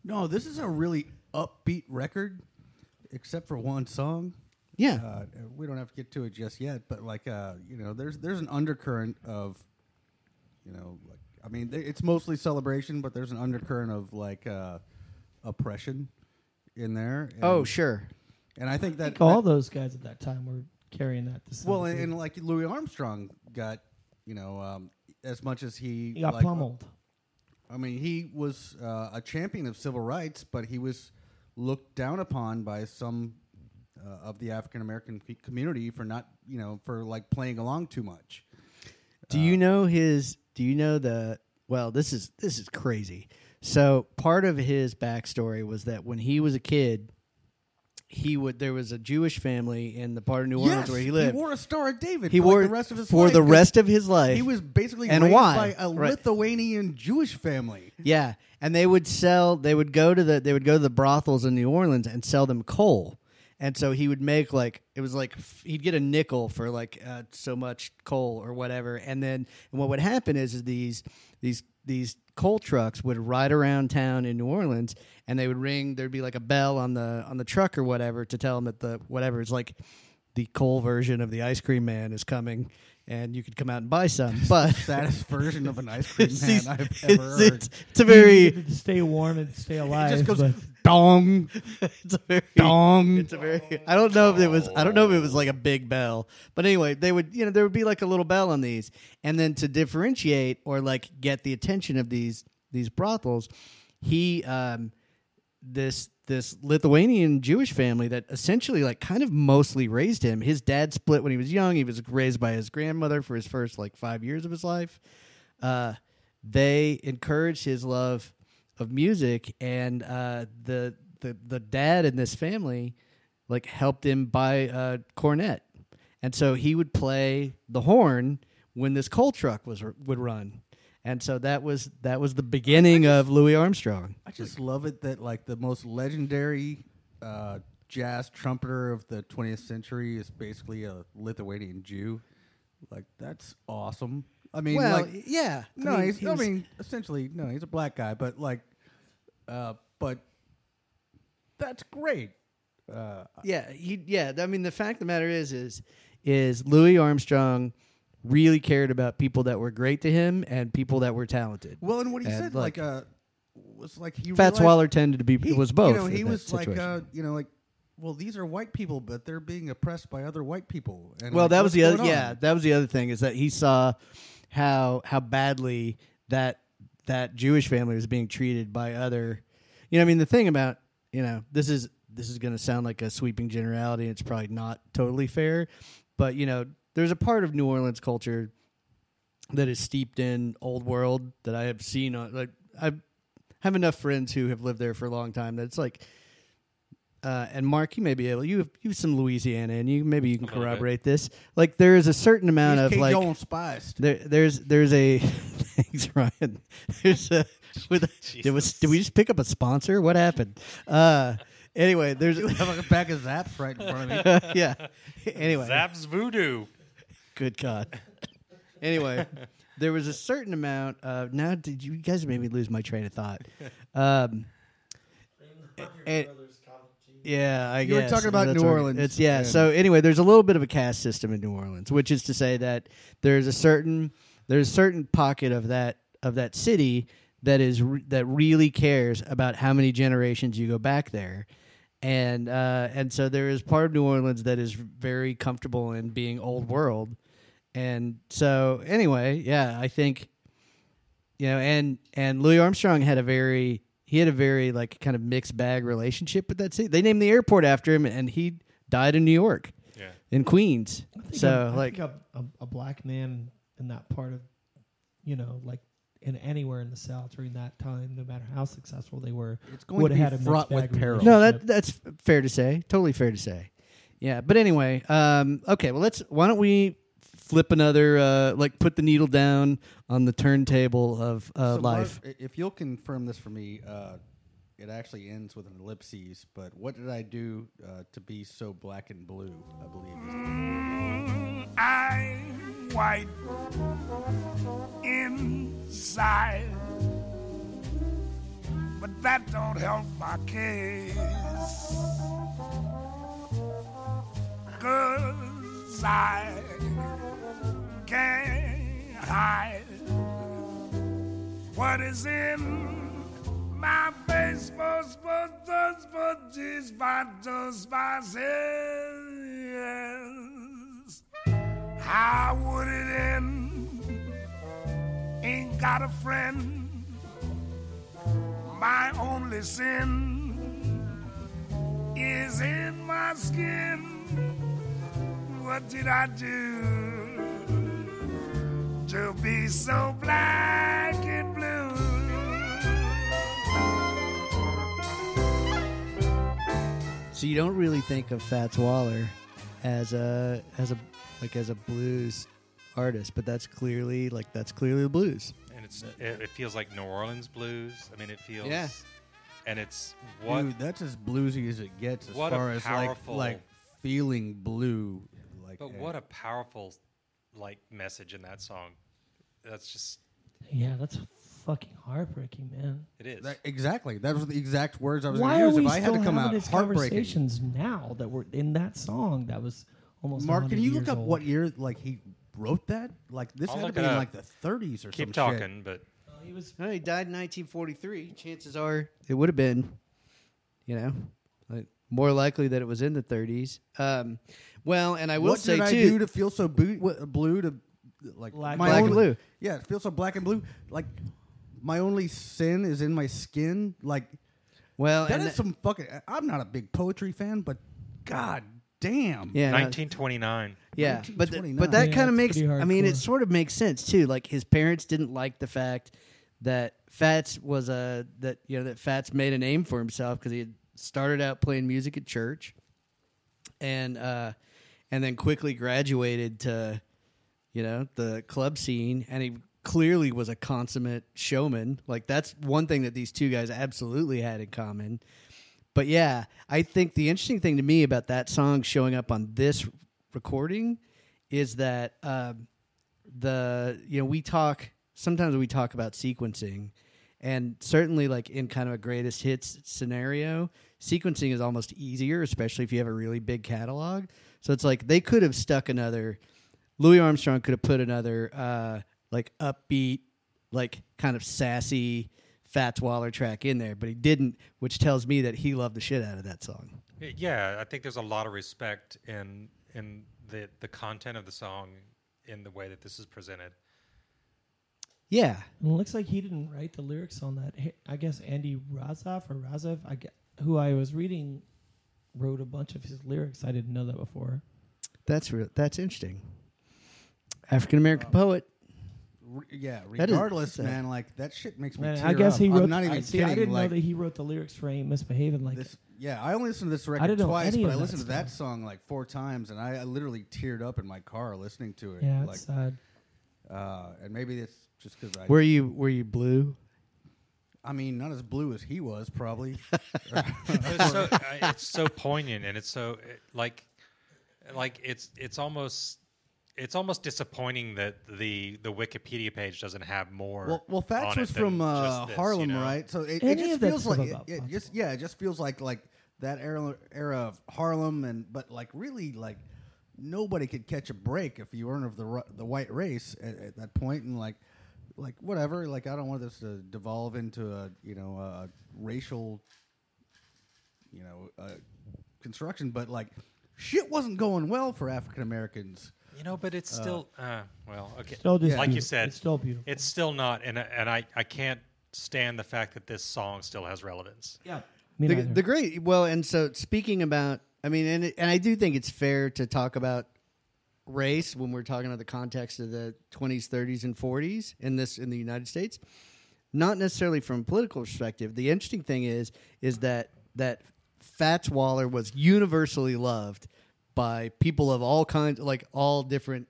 No, this is a really upbeat record, except for one song. Yeah, we don't have to get to it just yet, but like there's an undercurrent of, it's mostly celebration, but there's an undercurrent of like oppression in there. And sure, and I think all those guys at that time were carrying that. Well, and like Louis Armstrong got as much as he got pummeled. I mean, he was a champion of civil rights, but he was looked down upon by some. Of the African American community for not, for like playing along too much. This is crazy. So part of his backstory was that when he was a kid, there was a Jewish family in the part of New Orleans where he lived. He wore a Star of David for the rest of his life. He was basically raised by a Lithuanian Jewish family. Yeah, and they would go to the brothels in New Orleans and sell them coal. And so he would make like, it was like, he'd get a nickel for like so much coal or whatever. And then what would happen is these coal trucks would ride around town in New Orleans, and they would ring, there'd be like a bell on the truck or whatever to tell them that the, whatever, it's like the coal version of the ice cream man is coming, and you could come out and buy some. But saddest version of an ice cream man I've ever heard. It's a very stay warm and stay alive. It just goes dong. It's a very dong. It's a very. I don't know if it was like a big bell. But anyway, they would. You know, there would be like a little bell on these, and then to differentiate or like get the attention of these brothels, he this Lithuanian Jewish family that essentially like kind of mostly raised him. His dad split when he was young. He was raised by his grandmother for his first like 5 years of his life. They encouraged his love of music, and the dad in this family like helped him buy a cornet. And so he would play the horn when this coal truck would run. And so that was the beginning of Louis Armstrong. I just love it that like the most legendary jazz trumpeter of the 20th century is basically a Lithuanian Jew. Like that's awesome. I mean, well, like, yeah. No, he's a black guy, but like, but that's great. I mean, the fact of the matter is Louis Armstrong really cared about people that were great to him and people that were talented. Well, and what he said, was like he Fats Waller tended to be was both. You know, he was like, well, these are white people, but they're being oppressed by other white people. And well, like, that was the other. Yeah, that was the other thing is that he saw how badly that Jewish family was being treated by other. You know, I mean, the thing about this is going to sound like a sweeping generality. It's probably not totally fair, but you know. There's a part of New Orleans culture that is steeped in old world that I have seen. Like I have enough friends who have lived there for a long time that it's like. And Mark, you may be able. You have some Louisiana, and you can corroborate this. Like there is a certain amount of like Cajun spice. There's a thanks Ryan. There's a did we just pick up a sponsor? What happened? Anyway, there's a pack of Zaps right in front of me. Yeah. Anyway, Zaps voodoo. Good God. Anyway, there was a certain amount of... Now, did you guys made me lose my train of thought? Yeah, I guess. You were talking about New Orleans. So anyway, there's a little bit of a caste system in New Orleans, which is to say that there's a certain pocket of that city that that really cares about how many generations you go back there. And so there is part of New Orleans that is very comfortable in being old world. And so anyway, yeah, I think, and Louis Armstrong had a very like kind of mixed bag relationship with that city. They named the airport after him, and he died in New York, in Queens. I think a black man in that part of, in anywhere in the South during that time, no matter how successful they were, would have had a fraught with peril. No, that's fair to say. Totally fair to say. Yeah, but anyway, okay. Well, why don't we flip another? Put the needle down on the turntable of life. Mark, if you'll confirm this for me, it actually ends with an ellipses. But what did I do to be so black and blue? I believe. I'm white inside, but that don't help my case, 'cause I can't hide what is in my face, how would it end? Ain't got a friend. My only sin is in my skin. What did I do to be so black and blue? So you don't really think of Fats Waller as a blues artist, but that's clearly the blues. And it feels like New Orleans blues. I mean, it feels And it's what? Dude, that's as bluesy as it gets as far as like feeling blue. Like, but what a powerful like message in that song. That's just... Yeah, that's fucking heartbreaking, man. It is. That, exactly. That was the exact words I was going to use if I had to come out. Why are we still having these conversations now that were in that song that was almost 100 years old? Mark, can you look up what year like he wrote that? Like this had to be in like the 30s or something. Keep talking, but... He died in 1943. Chances are it would have been, you know, like more likely that it was in the 30s. Well, and I will say too, what did I do to feel so blue? To like black and blue. Yeah, feel so black and blue. Like my only sin is in my skin. Like, well, that is some fucking. I'm not a big poetry fan, but God damn. Yeah, 1929. Yeah, 1929. But that kind of makes. I mean, it sort of makes sense too. Like his parents didn't like the fact that Fats was that Fats made a name for himself because he had started out playing music at church, and then quickly graduated to, you know, the club scene, and he clearly was a consummate showman. Like that's one thing that these two guys absolutely had in common. But yeah, I think the interesting thing to me about that song showing up on this recording is that sometimes we talk about sequencing, and certainly like in kind of a greatest hits scenario, sequencing is almost easier, especially if you have a really big catalog. So it's like they could have stuck another, Louis Armstrong could have put another like upbeat, like kind of sassy Fats Waller track in there, but he didn't, which tells me that he loved the shit out of that song. Yeah, I think there's a lot of respect in the content of the song in the way that this is presented. Yeah. And it looks like he didn't write the lyrics on that. I guess Andy Razaf or Razaf, who I was reading, wrote a bunch of his lyrics. I didn't know that before. That's interesting. African-American poet. Yeah, regardless, man, like that shit makes me tear up. I guess he wrote... I'm not even kidding. I didn't know that he wrote the lyrics for Ain't Misbehaving Like This. Yeah, I only listened to this record twice, but I listened to that song like 4 times, and I literally teared up in my car listening to it. Yeah, it's sad. And maybe it's just because I... Were you blue? I mean, not as blue as he was, probably. It's so poignant, and it's so like it's almost disappointing that the Wikipedia page doesn't have more. Well, Fats was from Harlem, you know? Right? So it just feels like it just feels like that era of Harlem, and but like really like. Nobody could catch a break if you weren't of the white race at that point, and like whatever. Like I don't want this to devolve into a a racial construction, but like shit wasn't going well for African Americans. You know, but it's still well okay. Still like you said, it's still beautiful. It's still not, and I can't stand the fact that this song still has relevance. Yeah, the great. Well, and so speaking about. I mean, and I do think it's fair to talk about race when we're talking about the context of the 20s, 30s, and 40s in the United States. Not necessarily from a political perspective. The interesting thing is that Fats Waller was universally loved by people of all kinds, like all different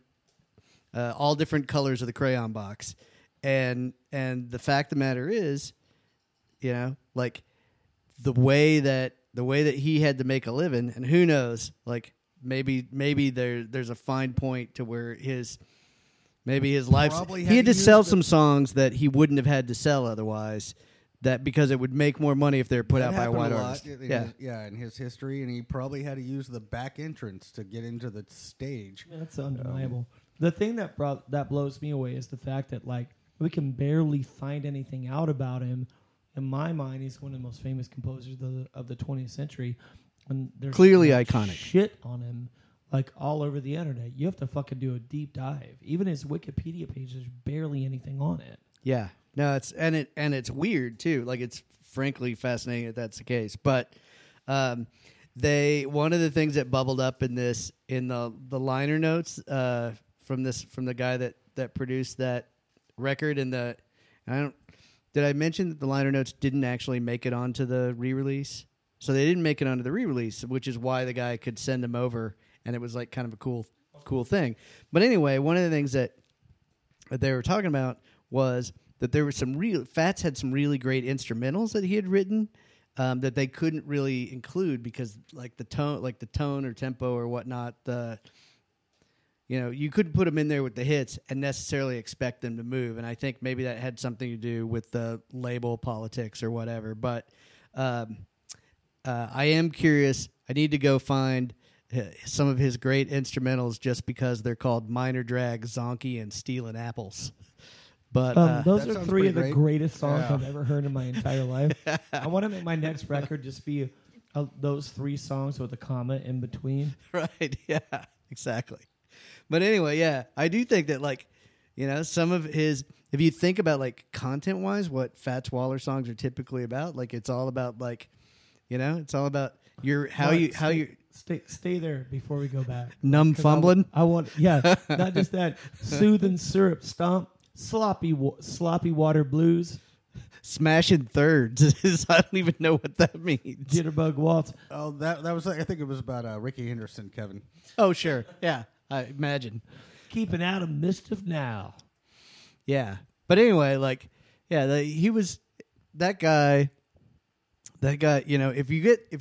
colors of the crayon box, and the fact of the matter is, you know, like the way that he had to make a living, and who knows, like maybe there's a fine point to where his life, he had to sell some songs that he wouldn't have had to sell otherwise, that because it would make more money if they're put out by a white artist. Yeah, in his history, and he probably had to use the back entrance to get into the stage. That's undeniable. The thing that blows me away is the fact that like we can barely find anything out about him. In my mind, he's one of the most famous composers of the 20th century. And there's clearly iconic shit on him, like all over the internet. You have to fucking do a deep dive. Even his Wikipedia page, there's barely anything on it. Yeah, no, it's weird too. Like it's frankly fascinating that that's the case. But one of the things that bubbled up in the liner notes from the guy that produced that record Did I mention that the liner notes didn't actually make it onto the re-release? So they didn't make it onto the re-release, which is why the guy could send them over, and it was like kind of a cool thing. But anyway, one of the things that they were talking about was that there were Fats had some really great instrumentals that he had written, that they couldn't really include because like the tone or tempo or whatnot, you couldn't put them in there with the hits and necessarily expect them to move. And I think maybe that had something to do with the label politics or whatever. But I am curious. I need to go find some of his great instrumentals just because they're called Minor Drag, Zonky, and Stealing Apples. But those are three of the greatest songs I've ever heard in my entire life. I want to make my next record just be those three songs with a comma in between. Right, yeah, exactly. But anyway, yeah, I do think that, some of his... If you think about, content-wise, what Fats Waller songs are typically about, it's all about, it's all about your... Stay there before we go back. Numb fumbling? I want, not just that. Soothing Syrup Stomp. Sloppy Water Blues. Smashing Thirds. I don't even know what that means. Jitterbug Waltz. Oh, that was, I think it was about Ricky Henderson, Kevin. Oh, sure. Yeah, I imagine. Keeping out of mischief now. Yeah. But anyway, he was that guy. That guy, if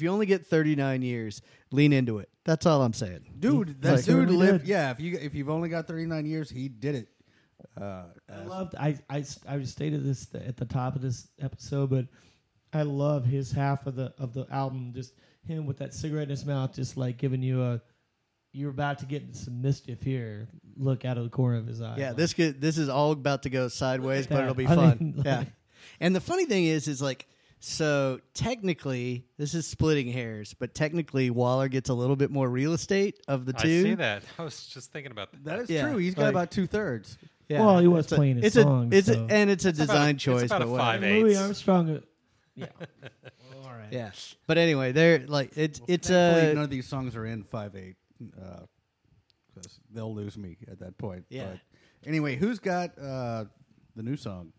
you only get 39 years, lean into it. That's all I'm saying. Dude, that dude lived. Yeah, if you've only got 39 years, he did it. I stated this at the top of this episode, but I love his half of the album. Just him with that cigarette in his mouth, just giving you you're about to get some mischief here. Look out of the corner of his eye. Yeah, this is all about to go sideways, but it'll be fun. And the funny thing is. So technically, this is splitting hairs, but technically Waller gets a little bit more real estate of the two. I see that. I was just thinking about that. That is true. He's got about 2/3. Yeah. Well, he was playing his song. It's a design choice. It's about a 5/8. Louis Armstrong. Yeah. Well, all right. Yeah. But anyway, they're none of these songs are in 5/8. Because they'll lose me at that point. Yeah. But anyway, who's got the new song?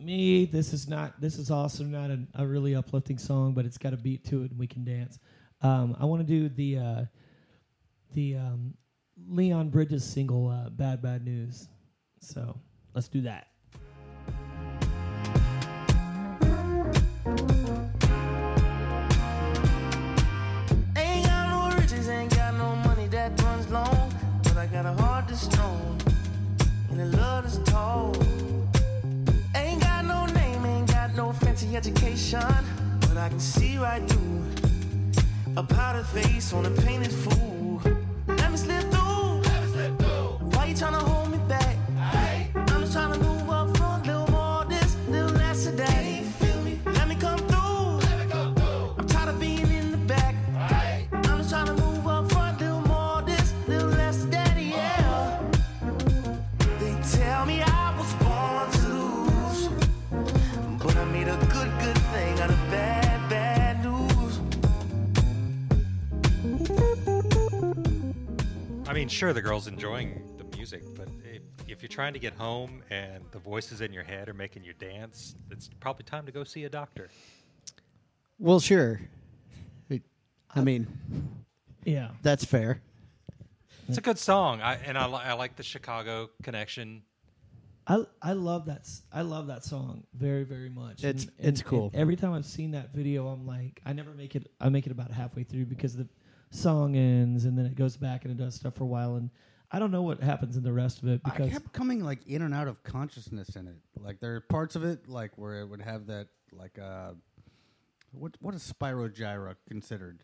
Me, this is also not a really uplifting song, but it's got a beat to it and we can dance. I want to do the Leon Bridges single, Bad Bad News. So let's do that. Ain't got no riches, ain't got no money, that runs long. But I got a heart that's strong and a love that's tall. Fancy education, but I can see right through a powdered face on a painted fool. Let me slip through. Why you tryna hold me back? Aye. I'm just tryna move up front, little more this, little less of that. You feel me? Let me come through. I'm tired of being in the back. Aye. I'm just tryna move up front, little more this, little less of that. Yeah. They tell me I was born to lose, but I made a good thing out of bad news. I mean, sure, the girl's enjoying the music, but if you're trying to get home and the voices in your head are making you dance, it's probably time to go see a doctor. Well, sure. I mean, yeah, that's fair. It's a good song, I like the Chicago connection. I love that. I love that song very, very much. It's cool. Every time I've seen that video, I'm like, I never make it. I make it about halfway through because the song ends and then it goes back and it does stuff for a while, and I don't know what happens in the rest of it. Because I kept coming in and out of consciousness in it. There are parts of it where it would have that what is Spirogyra considered?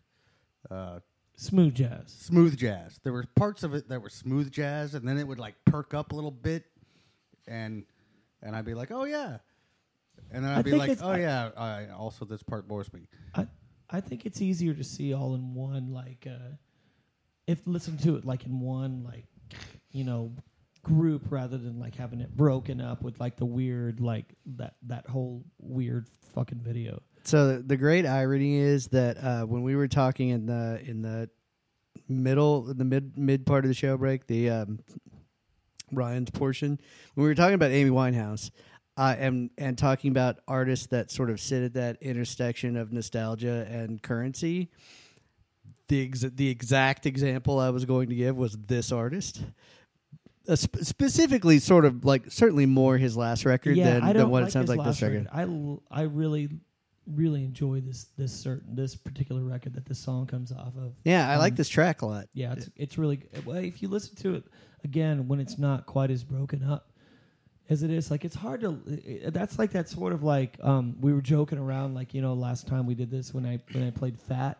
Smooth jazz. Smooth jazz. There were parts of it that were smooth jazz, and then it would perk up a little bit. And I'd be like, oh, yeah. And then I'd be like, oh, yeah, also this part bores me. I think it's easier to see all in one, listen to it, in one, group rather than, having it broken up with, the weird, that whole weird fucking video. So the great irony is that when we were talking in the mid part of the show break, the... Ryan's portion, when we were talking about Amy Winehouse and talking about artists that sort of sit at that intersection of nostalgia and currency, the exact example I was going to give was this artist, specifically sort of certainly more his last record than what it sounds like this record. I really really enjoy this particular record that this song comes off of. Yeah, I like this track a lot. Yeah, it's really, if you listen to it again when it's not quite as broken up as it is, like, it's hard to, that's like that sort of like, we were joking around, like, you know, last time we did this when I played Fat,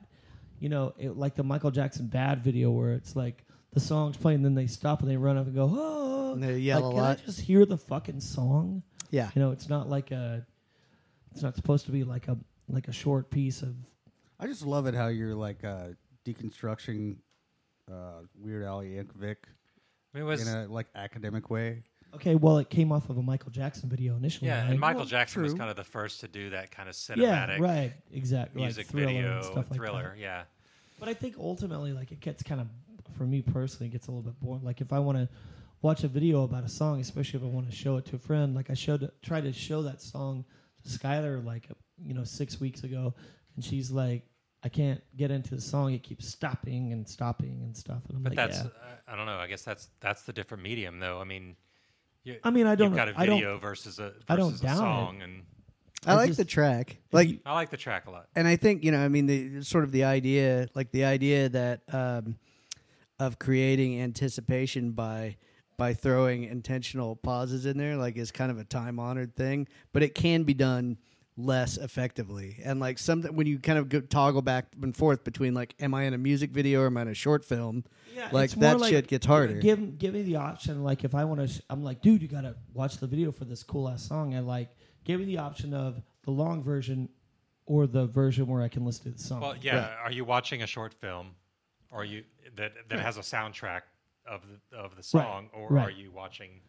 you know, it, like the Michael Jackson Bad video where it's like the song's playing and then they stop and they run up and go, oh, and they yell like, a lot. Can I just hear the fucking song? Yeah. You know, it's not like a, it's not supposed to be like a short piece of. I just love it how you're like deconstructing Weird Al Yankovic in a like academic way. Okay, well, it came off of a Michael Jackson video initially. Yeah, right? And Michael Jackson was kind of the first to do that kind of cinematic, right? Exactly, music like video and stuff Thriller, like that. Yeah. But I think ultimately, like, it gets kind of, for me personally, it gets a little bit boring. Like, if I want to watch a video about a song, especially if I want to show it to a friend, like I tried to show that song Skylar, like, you know, 6 weeks ago, and she's like, I can't get into the song. It keeps stopping and stopping and stuff. And I'm but like, that's, I don't know. I guess that's the different medium, though. I mean, I don't. You've got a video versus a song, and I like the track. Like, I like the track a lot, and I think, you know, I mean, the sort of the idea that of creating anticipation by throwing intentional pauses in there, like, is kind of a time-honored thing, but it can be done less effectively. And like something when you kind of go toggle back and forth between like, am I in a music video or am I in a short film? Yeah, like that like, shit gets harder. Give me the option. Like, if I want to, I'm like, dude, you gotta watch the video for this cool ass song. And like, give me the option of the long version or the version where I can listen to the song. Well, yeah. Right. Are you watching a short film, or you that has a soundtrack of the song, right, or right. Are you watching?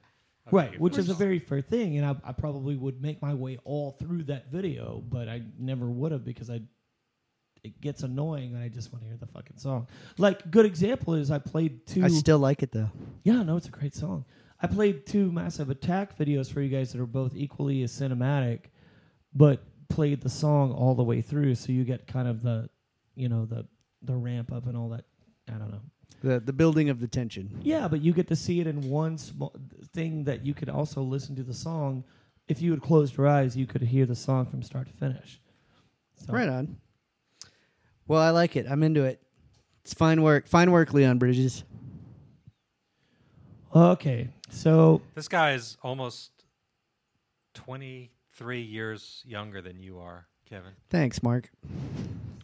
Right, which is a very fair thing, and I probably would make my way all through that video, but I never would have because it gets annoying, and I just want to hear the fucking song. Like, good example is I played two. I still like it though. Yeah, no, it's a great song. I played two Massive Attack videos for you guys that are both equally as cinematic, but played the song all the way through, so you get kind of the, you know, the ramp up and all that. I don't know. The building of the tension. Yeah, but you get to see it in one small thing that you could also listen to the song. If you had closed your eyes, you could hear the song from start to finish. So. Right on. Well, I like it. I'm into it. It's fine work. Fine work, Leon Bridges. Okay, so... This guy is almost 23 years younger than you are, Kevin. Thanks, Mark.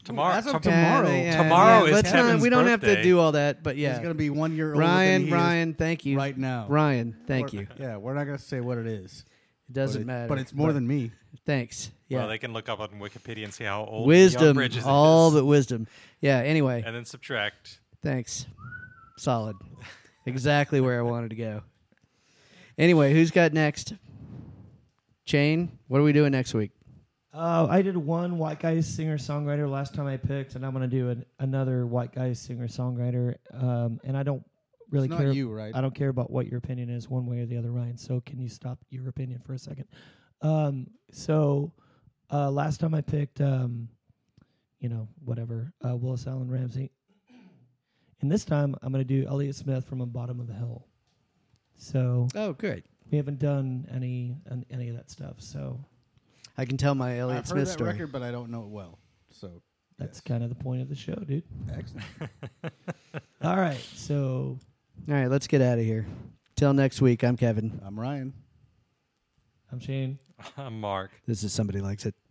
Tomorrow. Yeah, tomorrow is Kevin's birthday. We don't have to do all that, but yeah. He's going to be 1 year old. Ryan, thank you. Right now. Ryan, thank you. Yeah, we're not going to say what it is. It doesn't matter. But it's more than me. Thanks. Yeah. Well, they can look up on Wikipedia and see how old Leon Bridges is. All but wisdom. Yeah, anyway. And then subtract. Thanks. Solid. Exactly where I wanted to go. Anyway, who's got next? Chain, what are we doing next week? I did one white guy singer-songwriter last time I picked, and I'm going to do another white guy singer-songwriter. And I don't really care. It's not you, right? I don't care about what your opinion is one way or the other, Ryan. So can you stop your opinion for a second? So last time I picked, you know, whatever, Willis Allen Ramsey. And this time I'm going to do Elliott Smith from The Bottom of the Hill. So oh, great. We haven't done any of that stuff, so... I can tell my Elliott Smith story. I've heard that record, but I don't know it well. So that's kind of the point of the show, dude. Excellent. All right, let's get out of here. Till next week, I'm Kevin. I'm Ryan. I'm Shane. I'm Mark. This is Somebody Likes It.